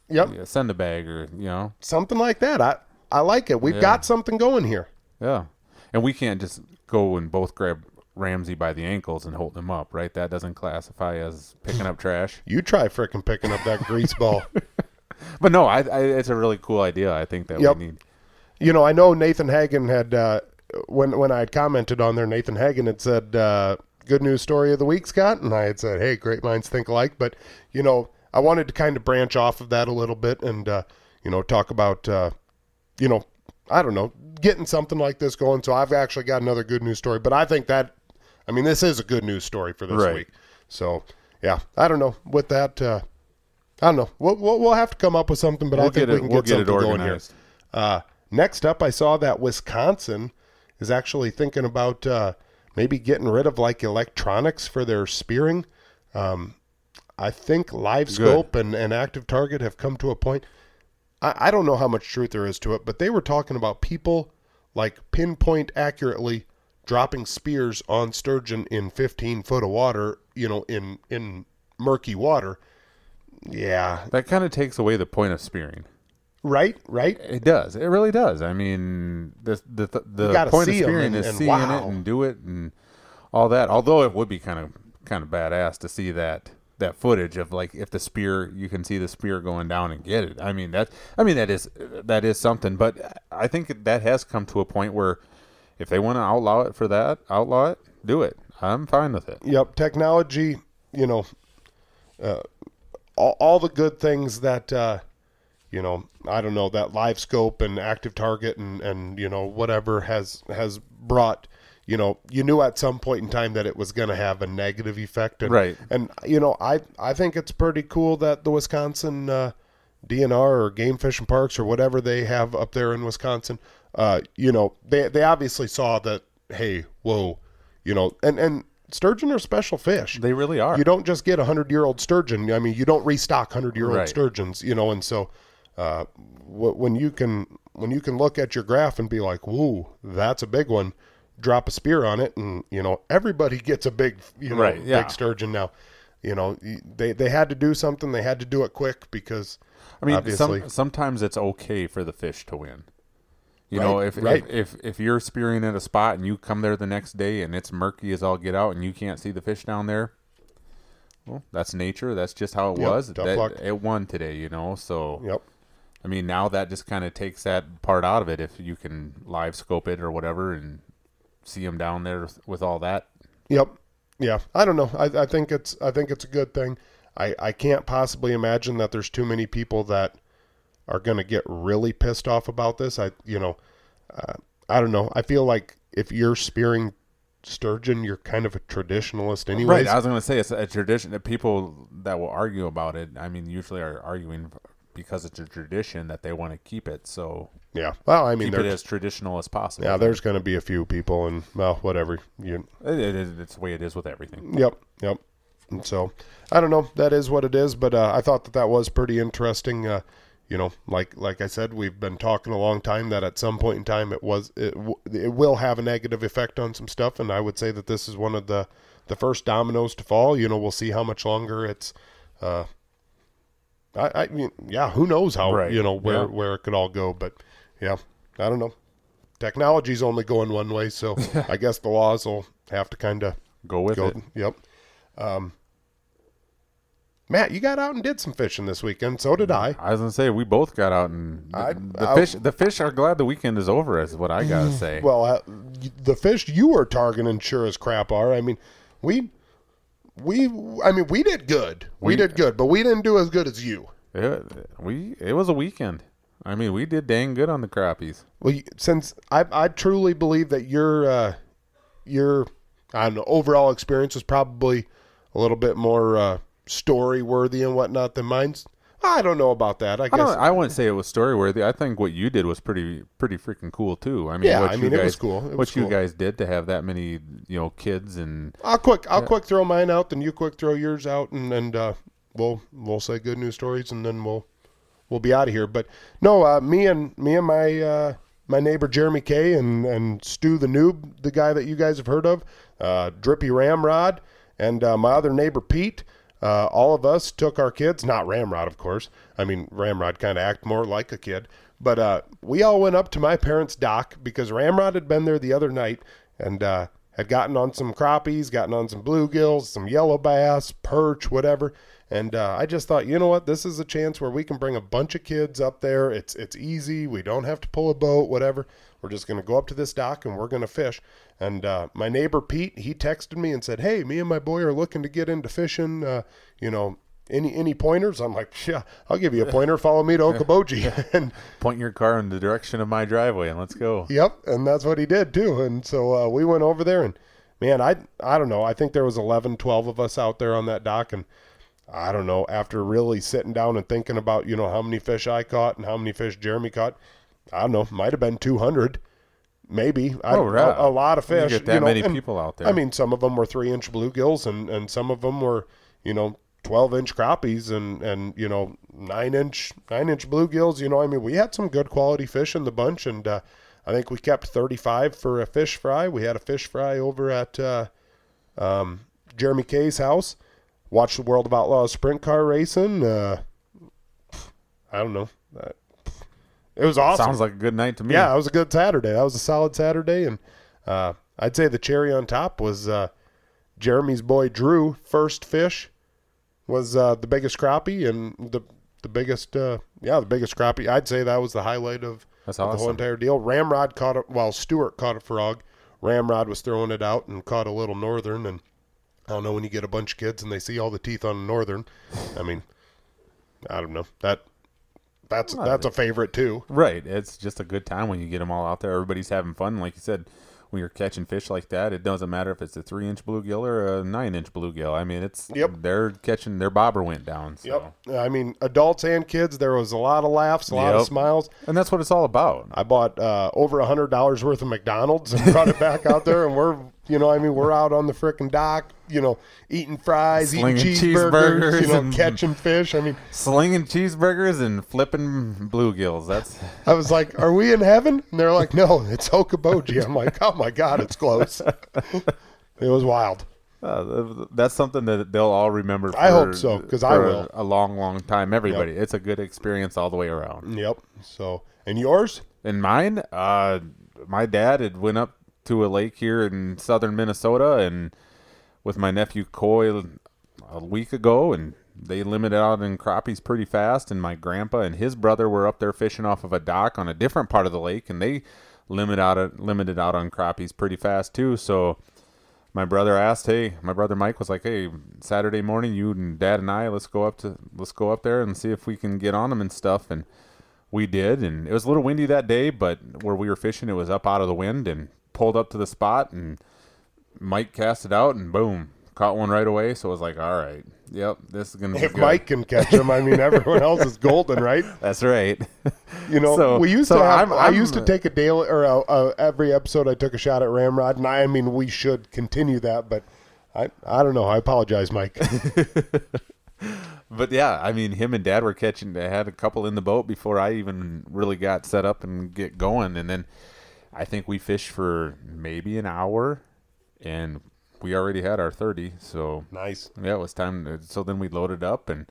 yep. yeah, send a bag or, you know. Something like that. I, I like it. We've yeah. got something going here. Yeah. And we can't just go and both grab Ramsey by the ankles and hold him up, right? That doesn't classify as picking up trash. You try freaking picking up that grease ball. But no, I, I, it's a really cool idea. I think that yep. we need. You know, I know Nathan Hagen had, uh, when when I had commented on there, Nathan Hagen had said, uh, good news story of the week, Scott. And I had said, hey, great minds think alike. But, you know, I wanted to kind of branch off of that a little bit and, uh, you know, talk about, uh, you know, I don't know, getting something like this going. So I've actually got another good news story. But I think that, I mean, this is a good news story for this right. week. So, yeah, I don't know. With that, uh, I don't know. We'll, we'll, we'll have to come up with something, but we'll I think it, we can we'll get, get something going here. Uh Next up, I saw that Wisconsin is actually thinking about uh, maybe getting rid of, like, electronics for their spearing. Um, I think LiveScope and, and Active Target have come to a point. I, I don't know how much truth there is to it, but they were talking about people, like, pinpoint accurately dropping spears on sturgeon in fifteen foot of water, you know, in, in murky water. Yeah. That kind of takes away the point of spearing. Right, right. It does. It really does. I mean, the the the point of spearing is seeing it and do it and all that. Although it would be kind of kind of badass to see that that footage of like if the spear, you can see the spear going down and get it. I mean that. I mean that is that is something. But I think that has come to a point where if they want to outlaw it for that, outlaw it, do it. I'm fine with it. Yep, technology. You know, uh, all all the good things that. Uh, You know, I don't know, that LiveScope and Active Target and, and you know, whatever has has brought, you know, you knew at some point in time that it was going to have a negative effect. And, right. And, you know, I, I think it's pretty cool that the Wisconsin uh, D N R or Game Fish and Parks or whatever they have up there in Wisconsin, uh, you know, they, they obviously saw that, hey, whoa, you know, and, and sturgeon are special fish. They really are. You don't just get a hundred-year-old sturgeon. I mean, you don't restock hundred-year-old right. sturgeons, you know, and so... Uh, when you can when you can look at your graph and be like, "Whoa, that's a big one," drop a spear on it, and you know everybody gets a big, you know, right, yeah. big sturgeon now. You know they they had to do something. They had to do it quick because I mean, obviously, some, sometimes it's okay for the fish to win. You right, know, if, right. if if if you're spearing at a spot and you come there the next day and it's murky as all get out and you can't see the fish down there, well, that's nature. That's just how it yep, was. Tough that, luck. It won today. You know, so yep. I mean, now that just kind of takes that part out of it. If you can live scope it or whatever and see them down there with all that. Yep. Yeah. I don't know. I, I think it's, I think it's a good thing. I, I can't possibly imagine that there's too many people that are going to get really pissed off about this. I, you know, uh, I don't know. I feel like if you're spearing sturgeon, you're kind of a traditionalist anyways. Right. I was going to say it's a tradition that people that will argue about it. I mean, usually are arguing because it's a tradition that they want to keep it. So yeah, well, I mean, keep it as traditional as possible. Yeah, there's going to be a few people, and well, whatever. You, it, it, it's the way it is with everything. Yep, yep. And so I don't know. That is what it is. But uh, I thought that that was pretty interesting. Uh, you know, like like I said, we've been talking a long time that at some point in time it was it it will have a negative effect on some stuff, and I would say that this is one of the the first dominoes to fall. You know, we'll see how much longer it's. Uh, I, I mean, yeah, who knows how, right. you know, where, yeah. where it could all go, but yeah, I don't know. Technology's only going one way, so I guess the laws will have to kind of go with go, it. Yep. Um, Matt, you got out and did some fishing this weekend. So did I. I was going to say, we both got out and the, I, the I, fish, I, the fish are glad the weekend is over is what I got to say. Well, uh, the fish you were targeting sure as crap are. I mean, we, We, I mean, we did good. We, we did good, but we didn't do as good as you. It, we, it was a weekend. I mean, we did dang good on the crappies. Well, since I, I truly believe that your, uh, your, I don't know, overall experience was probably a little bit more uh, story worthy and whatnot than mine. I don't know about that. I, I guess I wouldn't say it was story worthy. I think what you did was pretty, pretty freaking cool too. I mean, yeah, what I mean, guys, it was cool. It what was you cool. guys did to have that many, you know, kids and. I'll quick, I'll yeah. quick throw mine out, then you quick throw yours out, and and uh, we'll we'll say good news stories, and then we'll we'll be out of here. But no, uh, me and me and my uh, my neighbor Jeremy K and and Stu the noob, the guy that you guys have heard of, uh, Drippy Ramrod, and uh, my other neighbor Pete. Uh, all of us took our kids, not Ramrod, of course. I mean, Ramrod kind of act more like a kid. But uh, we all went up to my parents' dock because Ramrod had been there the other night and uh, had gotten on some crappies, gotten on some bluegills, some yellow bass, perch, whatever. And uh, I just thought, you know what? This is a chance where we can bring a bunch of kids up there. It's it's easy. We don't have to pull a boat, whatever. We're just going to go up to this dock and we're going to fish. And uh, my neighbor Pete, he texted me and said, "Hey, me and my boy are looking to get into fishing. Uh, you know, any any pointers?" I'm like, "Yeah, I'll give you a pointer. Follow me to Okaboji and point your car in the direction of my driveway and let's go." Yep, and that's what he did too. And so uh, we went over there, and man, I I don't know. I think there was eleven, twelve of us out there on that dock, and I don't know. After really sitting down and thinking about you know how many fish I caught and how many fish Jeremy caught, I don't know. Might have been two hundred. Maybe I, oh, right. a, a lot of fish. You get that you know, many and, people out there. I mean, some of them were three inch bluegills and, and some of them were, you know, twelve inch crappies and, and, you know, nine inch, nine inch bluegills. You know, I mean, we had some good quality fish in the bunch and, uh, I think we kept thirty-five for a fish fry. We had a fish fry over at, uh, um, Jeremy K's house. watch the World of Outlaws sprint car racing. Uh, I don't know. It was awesome. Sounds like a good night to me. Yeah, it was a good Saturday. That was a solid Saturday. And uh, I'd say the cherry on top was uh, Jeremy's boy Drew. First fish was uh, the biggest crappie and the the biggest, uh, yeah, the biggest crappie. I'd say that was the highlight of, That's of awesome. the whole entire deal. Ramrod caught it while Stewart caught a frog. Ramrod was throwing it out and caught a little northern. And I don't know, when you get a bunch of kids and they see all the teeth on a northern, I mean, I don't know. That... That's that's a favorite, too. Right. It's just a good time when you get them all out there. Everybody's having fun. Like you said, when you're catching fish like that, it doesn't matter if it's a three-inch bluegill or a nine-inch bluegill. I mean, it's yep. they're catching. Their bobber went down. So. Yep. I mean, adults and kids, there was a lot of laughs, a lot yep. of smiles. And that's what it's all about. I bought uh, over one hundred dollars worth of McDonald's and brought it back out there, and we're... You know, I mean, we're out on the frickin' dock, you know, eating fries, slinging eating cheeseburgers, cheeseburgers, you know, and catching fish. I mean, slinging cheeseburgers and flipping bluegills. That's. I was like, "Are we in heaven?" And they're like, "No, it's Okaboji." I'm like, "Oh my God, it's close." It was wild. Uh, that's something that they'll all remember. For, I hope so, because I will a long, long time. Everybody, yep. It's a good experience all the way around. Yep. So, and yours and mine. Uh, my dad had went up to a lake here in southern Minnesota, and with my nephew Coy a week ago, and they limited out in crappies pretty fast. And my grandpa and his brother were up there fishing off of a dock on a different part of the lake, and they limit out limited out on crappies pretty fast too. So my brother asked, hey, my brother Mike was like, "Hey, Saturday morning, you and Dad and I, let's go up to let's go up there and see if we can get on them and stuff." And we did, and it was a little windy that day, but where we were fishing, it was up out of the wind, and pulled up to the spot, and Mike cast it out, and boom, caught one right away. So I was like, all right, yep, this is gonna be good. If Mike can catch him, I mean, everyone else is golden, right? That's right. You know, so, we used so to have, I'm, I'm, I used to take a daily or a, a, every episode I took a shot at Ramrod, and I, I mean, we should continue that, but I I don't know. I apologize, Mike. But yeah, I mean, him and Dad were catching. They had a couple in the boat before I even really got set up and get going, and then I think we fished for maybe an hour, and we already had our thirty. So nice. Yeah, it was time. To, so then we loaded up and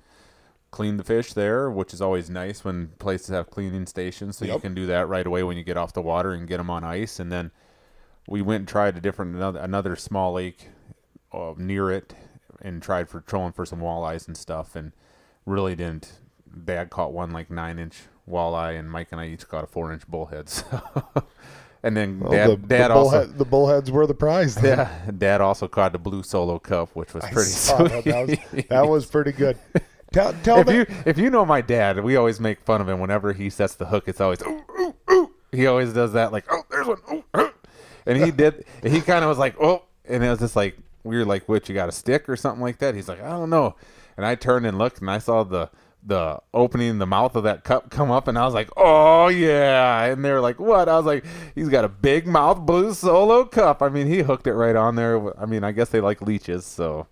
cleaned the fish there, which is always nice when places have cleaning stations. So yep. you can do that right away when you get off the water and get them on ice. And then we went and tried a different another, another small lake uh, near it, and tried for trolling for some walleyes and stuff. And really didn't. Dad caught one like nine inch walleye, and Mike and I each caught a four inch bullhead. So. And then well, Dad, the, Dad the also... Bullhead, the bullheads were the prize then. Yeah, Dad also caught the blue solo cup, which was pretty sweet. That. That, was, that was pretty good. Tell, tell if, you, if you know my dad, we always make fun of him. Whenever he sets the hook, it's always, ooh, ooh, ooh. He always does that, like, oh, there's one, ooh, ooh. And he did... He kind of was like, oh. And it was just like, we were like, what, you got a stick or something like that? He's like, I don't know. And I turned and looked, and I saw the... the opening, the mouth of that cup come up, and I was like, oh yeah. And they were like, what? I was like, he's got a big mouth blue solo cup. I mean, he hooked it right on there. I mean, I guess they like leeches, so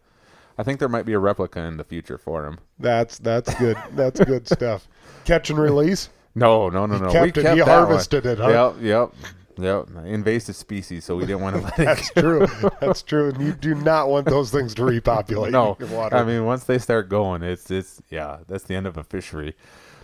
I think there might be a replica in the future for him. That's that's good. That's good stuff. Catch and release? No, no, no, no. He kept we kept it. He harvested one. It, huh? Yep, yep. Yep, invasive species, so we didn't want to let it That's go. True. That's true. And you do not want those things to repopulate. No, in water. I mean, once they start going, it's, it's yeah, that's the end of a fishery.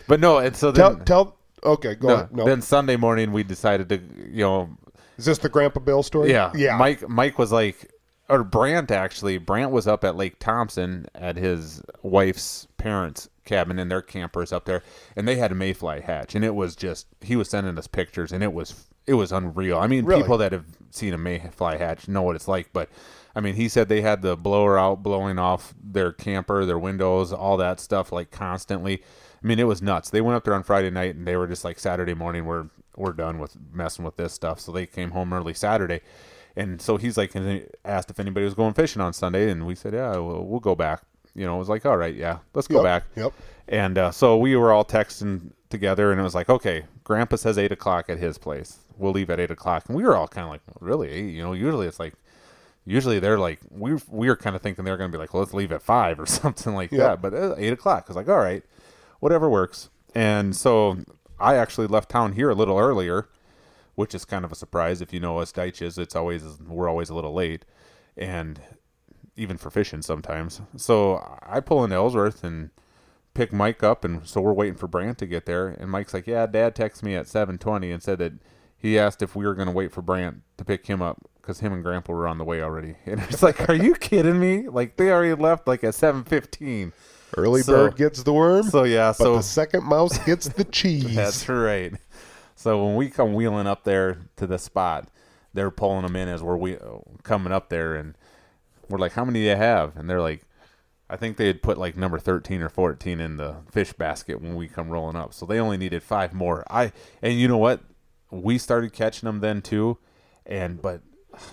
But no, and so then... Tell, tell okay, go no, on. No. Then Sunday morning, we decided to, you know... Is this the Grandpa Bill story? Yeah. yeah. Mike Mike was like, or Brant actually, Brant was up at Lake Thompson at his wife's parents' cabin, and their campers up there, and they had a mayfly hatch, and it was just, he was sending us pictures, and it was... It was unreal. I mean, really? People that have seen a mayfly hatch know what it's like. But, I mean, he said they had the blower out blowing off their camper, their windows, all that stuff, like, constantly. I mean, it was nuts. They went up there on Friday night, and they were just like, Saturday morning, we're we're done with messing with this stuff. So they came home early Saturday. And so he's like, and he asked if anybody was going fishing on Sunday. And we said, yeah, we'll, we'll go back. You know, it was like, all right, yeah, let's go yep, back. Yep. And uh, so we were all texting together, and it was like, okay, Grandpa says eight o'clock at his place. We'll leave at eight o'clock. And we were all kind of like, really? You know, usually it's like, usually they're like, we we were kind of thinking they're going to be like, well, let's leave at five or something like yep. that. But uh, eight o'clock. I was like, all right, whatever works. And so I actually left town here a little earlier, which is kind of a surprise. If you know us Deitches, it's always, we're always a little late. And even for fishing sometimes. So I pull into Ellsworth and pick Mike up, and so we're waiting for Brant to get there. And Mike's like, yeah, Dad texted me at seven twenty and said that he asked if we were going to wait for Brant to pick him up because him and Grandpa were on the way already. And it's like, are you kidding me? Like, they already left like at seven fifteen. Early so, bird gets the worm, so yeah, so but the second mouse gets the cheese. That's right. So when we come wheeling up there to the spot, they're pulling them in as we're we- coming up there, and we're like, how many do you have? And they're like, I think they had put like number thirteen or fourteen in the fish basket when we come rolling up. So they only needed five more. I And you know what? We started catching them then too. And But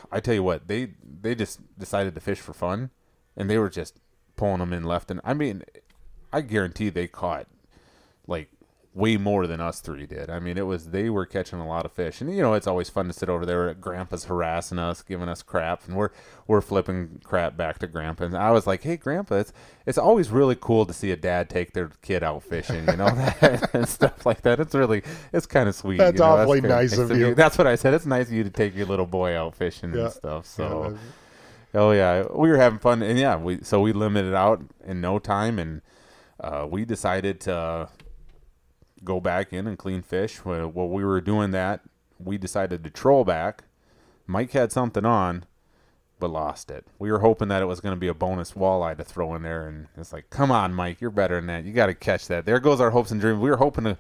I tell you what, they, they just decided to fish for fun, and they were just pulling them in left. And I mean, I guarantee they caught like way more than us three did. I mean, it was, they were catching a lot of fish, and you know, it's always fun to sit over there. Grandpa's harassing us, giving us crap, and we're we're flipping crap back to Grandpa. And I was like, "Hey, Grandpa, it's it's always really cool to see a dad take their kid out fishing, you know, that, and stuff like that. It's really, it's kind of sweet. That's you know? awfully that's nice of you. That's what I said. It's nice of you to take your little boy out fishing yeah. and stuff. So, yeah, oh yeah, we were having fun, and yeah, we so we limited out in no time, and uh, we decided to. Uh, go back in and clean fish. While we were doing that, we decided to troll back. Mike had something on, but lost it. We were hoping that it was going to be a bonus walleye to throw in there, and it's like, come on, Mike, you're better than that. You got to catch that. There goes our hopes and dreams. We were hoping to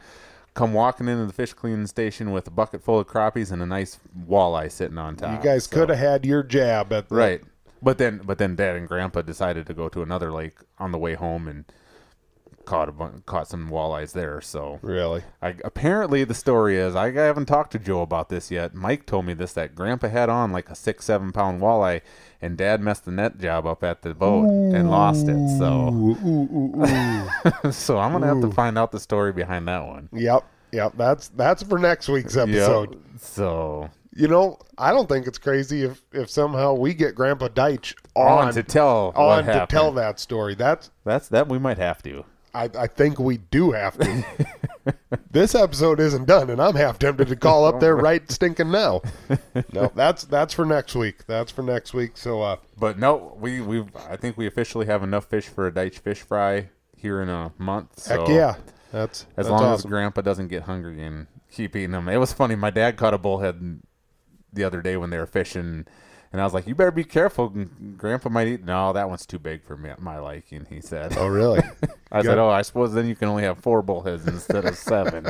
come walking into the fish cleaning station with a bucket full of crappies and a nice walleye sitting on top. You guys so. could have had your jab at the... Right. But then, but then Dad and Grandpa decided to go to another lake on the way home, and caught a bunch, caught some walleyes there. So really, I apparently the story is, I haven't talked to Joe about this yet. Mike told me this, that Grandpa had on like a six seven pound walleye, and Dad messed the net job up at the boat ooh, and lost it. So ooh, ooh, ooh. so I'm gonna ooh. have to find out the story behind that one. Yep, yep. That's that's for next week's episode. Yep. So. You know, I don't think it's crazy if, if somehow we get Grandpa Deitch on, on to tell on what happened. to tell that story. That's that's that we might have to. I, I think we do have to. This episode isn't done, and I'm half tempted to call up there right stinking now. No, that's that's for next week. That's for next week. So, uh, but no, we we I think we officially have enough fish for a Deitch fish fry here in a month. So heck yeah, that's as that's long awesome. as Grandpa doesn't get hungry and keep eating them. It was funny. My dad caught a bullhead the other day when they were fishing. And I was like, you better be careful. Grandpa might eat. No, that one's too big for me, my liking, he said. Oh, really? I Good. said, oh, I suppose then you can only have four bullheads instead of seven.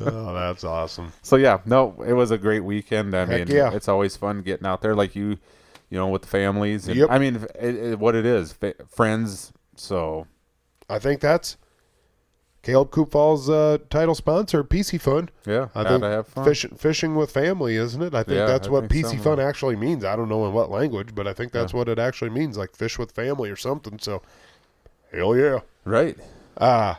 Oh, that's awesome. So, yeah, no, it was a great weekend. I Heck mean, yeah. It's always fun getting out there like you, you know, with the families. And, yep. I mean, it, it, what it is, fa- friends. So I think that's Caleb Kuphall's uh, title sponsor, P C Fund. Yeah, I think to have fun. Fish, fishing with family, isn't it? I think yeah, that's I what think P C so. Fund actually means. I don't know in what language, but I think that's yeah. what it actually means, like fish with family or something. So, hell yeah. Right. Uh,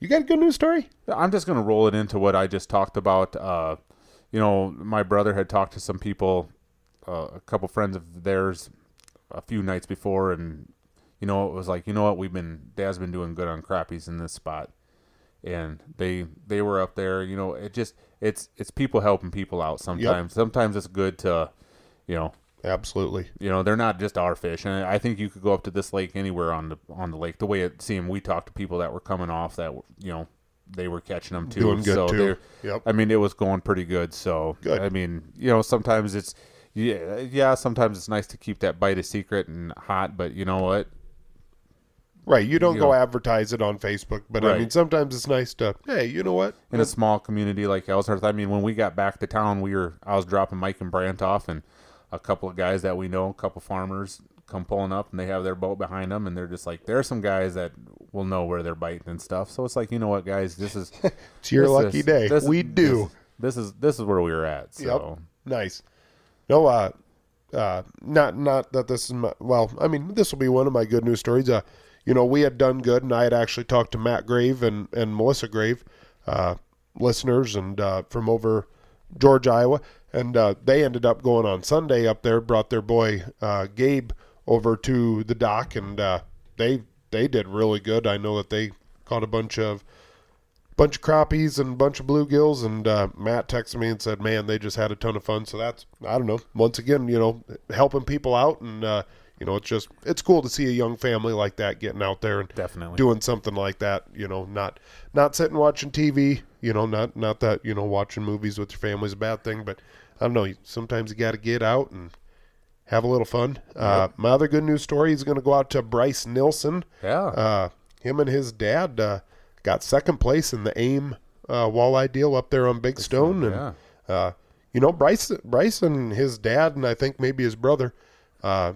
you got a good news story? I'm just going to roll it into what I just talked about. Uh, you know, my brother had talked to some people, uh, a couple friends of theirs a few nights before, and you know, it was like, you know what, we've been, Dad's been doing good on crappies in this spot. And they they were up there, you know, it just, it's it's people helping people out sometimes. Yep. Sometimes it's good to, you know. Absolutely. You know, they're not just our fish. And I think you could go up to this lake anywhere on the on the lake. The way it seemed, we talked to people that were coming off that, you know, they were catching them too. Doing good so too. Yep. I mean, it was going pretty good. So, good. I mean, you know, sometimes it's, yeah, yeah, sometimes it's nice to keep that bite a secret and hot, but you know what? Right, you don't you go know, advertise it on Facebook, but right. I mean, sometimes it's nice to, hey, you know what? In a small community like Ellsworth, I mean, when we got back to town, we were I was dropping Mike and Brant off, and a couple of guys that we know, a couple farmers, come pulling up, and they have their boat behind them, and they're just like, there are some guys that will know where they're biting and stuff. So it's like, you know what, guys, this is it's your this lucky is, day. This, we do. This, this is this is where we were at. So yep. Nice. No, uh, uh, not not that this is my, well, I mean, this will be one of my good news stories. Uh. You know, we had done good, and I had actually talked to Matt Grave and, and Melissa Grave, uh, listeners and uh, from over George, Iowa, and uh, they ended up going on Sunday up there, brought their boy uh, Gabe over to the dock, and uh, they they did really good. I know that they caught a bunch of bunch of crappies and a bunch of bluegills, and uh, Matt texted me and said, man, they just had a ton of fun. So that's, I don't know, once again, you know, helping people out and, uh, you know, it's just, it's cool to see a young family like that getting out there and definitely doing something like that, you know, not, not sitting watching T V, you know, not, not that, you know, watching movies with your family is a bad thing, but I don't know, sometimes you got to get out and have a little fun. Yep. Uh, my other good news story is going to go out to Bryce Nilsson. Yeah. Uh, him and his dad, uh, got second place in the A I M, uh, walleye deal up there on Big Stone. And, yeah. uh, you know, Bryce, Bryce and his dad, and I think maybe his brother, uh,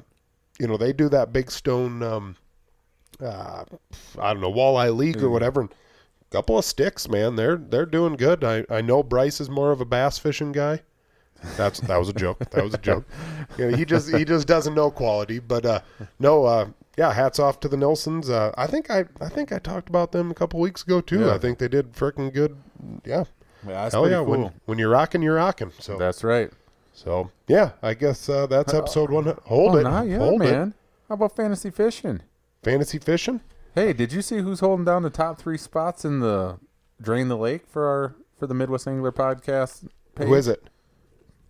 you know, they do that Big Stone, um, uh, I don't know, walleye league or whatever. And a couple of sticks, man. They're they're doing good. I, I know Bryce is more of a bass fishing guy. That's that was a joke. That was a joke. You know, he just he just doesn't know quality. But uh, no, uh, yeah, hats off to the Nilsons. Uh, I think I I think I talked about them a couple weeks ago too. Yeah. I think they did freaking good. Yeah. Yeah, that's Hell yeah! Cool. When, when you're rocking, you're rocking. So that's right. So yeah, I guess uh, that's episode one. Hold oh, it, nah, yeah, hold man. It. How about fantasy fishing? Fantasy fishing. Hey, did you see who's holding down the top three spots in the Drain the Lake for our for the Midwest Angler Podcast page? Who is it?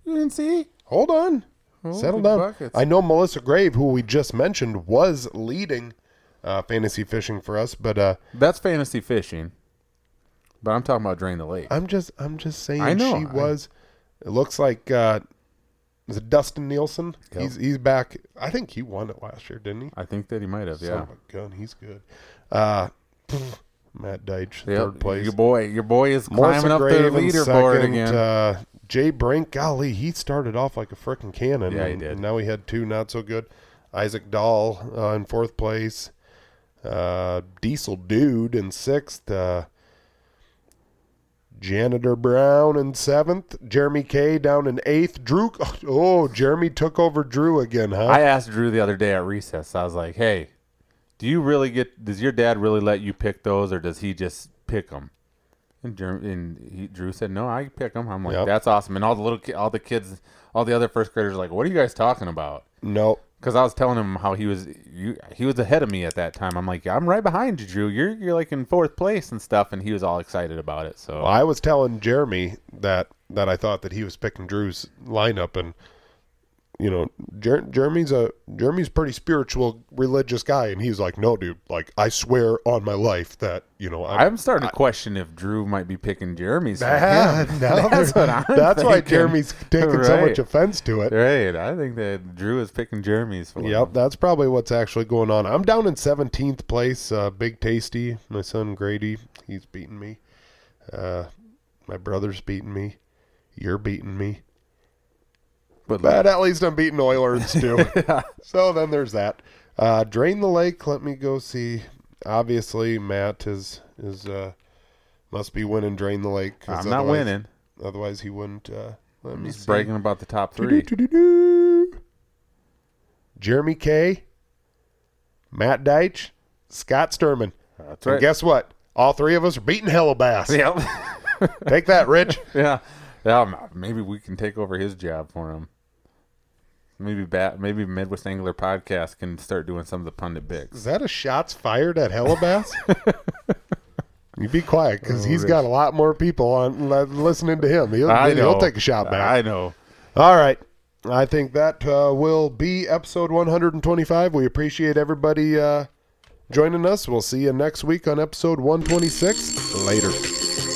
You didn't see? Hold on, oh, settle down. Buckets. I know Melissa Grave, who we just mentioned, was leading uh, fantasy fishing for us, but uh, that's fantasy fishing. But I'm talking about Drain the Lake. I'm just I'm just saying I know, she was. I, it looks like uh, is it Dustin Nielsen? Yep. He's he's back. I think he won it last year, didn't he? I think that he might have, Son yeah. Of a gun, he's good. Uh, Matt Deitch, yep. third place. Your boy, your boy is Melissa climbing up the leaderboard again. Uh, Jay Brink, golly, he started off like a freaking cannon. Yeah, and, he did. And now he had two not so good. Isaac Dahl uh, in fourth place. Uh, Diesel Dude in sixth. Uh, Janitor Brown in seventh, Jeremy K down in eighth, Drew. Oh, Jeremy took over Drew again, huh? I asked Drew the other day at recess. I was like, "Hey, do you really get? Does your dad really let you pick those, or does he just pick them?" And, Jeremy, and he, Drew said, "No, I pick them." I'm like, yep. "That's awesome!" And all the little, all the kids, all the other first graders are like, "What are you guys talking about?" No, because I was telling him how he was, you, he was ahead of me at that time. I'm like, "I'm right behind you, Drew. You're you're like in fourth place and stuff," and he was all excited about it. So well, I was telling Jeremy that that I thought that he was picking Drew's lineup, and you know, Jer- Jeremy's a Jeremy's pretty spiritual, religious guy, and he's like, "No, dude, like I swear on my life that you know." I'm, I'm starting I, to question if Drew might be picking Jeremy's. That, that's what I'm That's thinking. Why Jeremy's taking right. so much offense to it. Right, I think that Drew is picking Jeremy's. For yep, him. That's probably what's actually going on. I'm down in seventeenth place. Uh, Big Tasty, my son Grady, he's beating me. Uh, my brother's beating me. You're beating me. But, but at least I'm beating Oilers too. yeah. So then there's that. Uh, Drain the Lake. Let me go see. Obviously, Matt is is uh, must be winning Drain the Lake. I'm not winning. Otherwise, he wouldn't. Uh, let me He's see. Bragging about the top three. Do-do-do-do-do. Jeremy K, Matt Deitch, Scott Sturman. That's right. And guess what? All three of us are beating Hellabass. Yep. Take that, Rich. yeah. Yeah. Maybe we can take over his job for him. Maybe bat, maybe Midwest Angler Podcast can start doing some of the pundit bigs. Is that a shots fired at Hellabass? You be quiet, because oh, he's Rich. Got a lot more people on listening to him. He'll, I know. He'll take a shot back. I know. All right. I think that uh, will be episode one twenty-five. We appreciate everybody uh, joining us. We'll see you next week on episode one twenty-six. Later.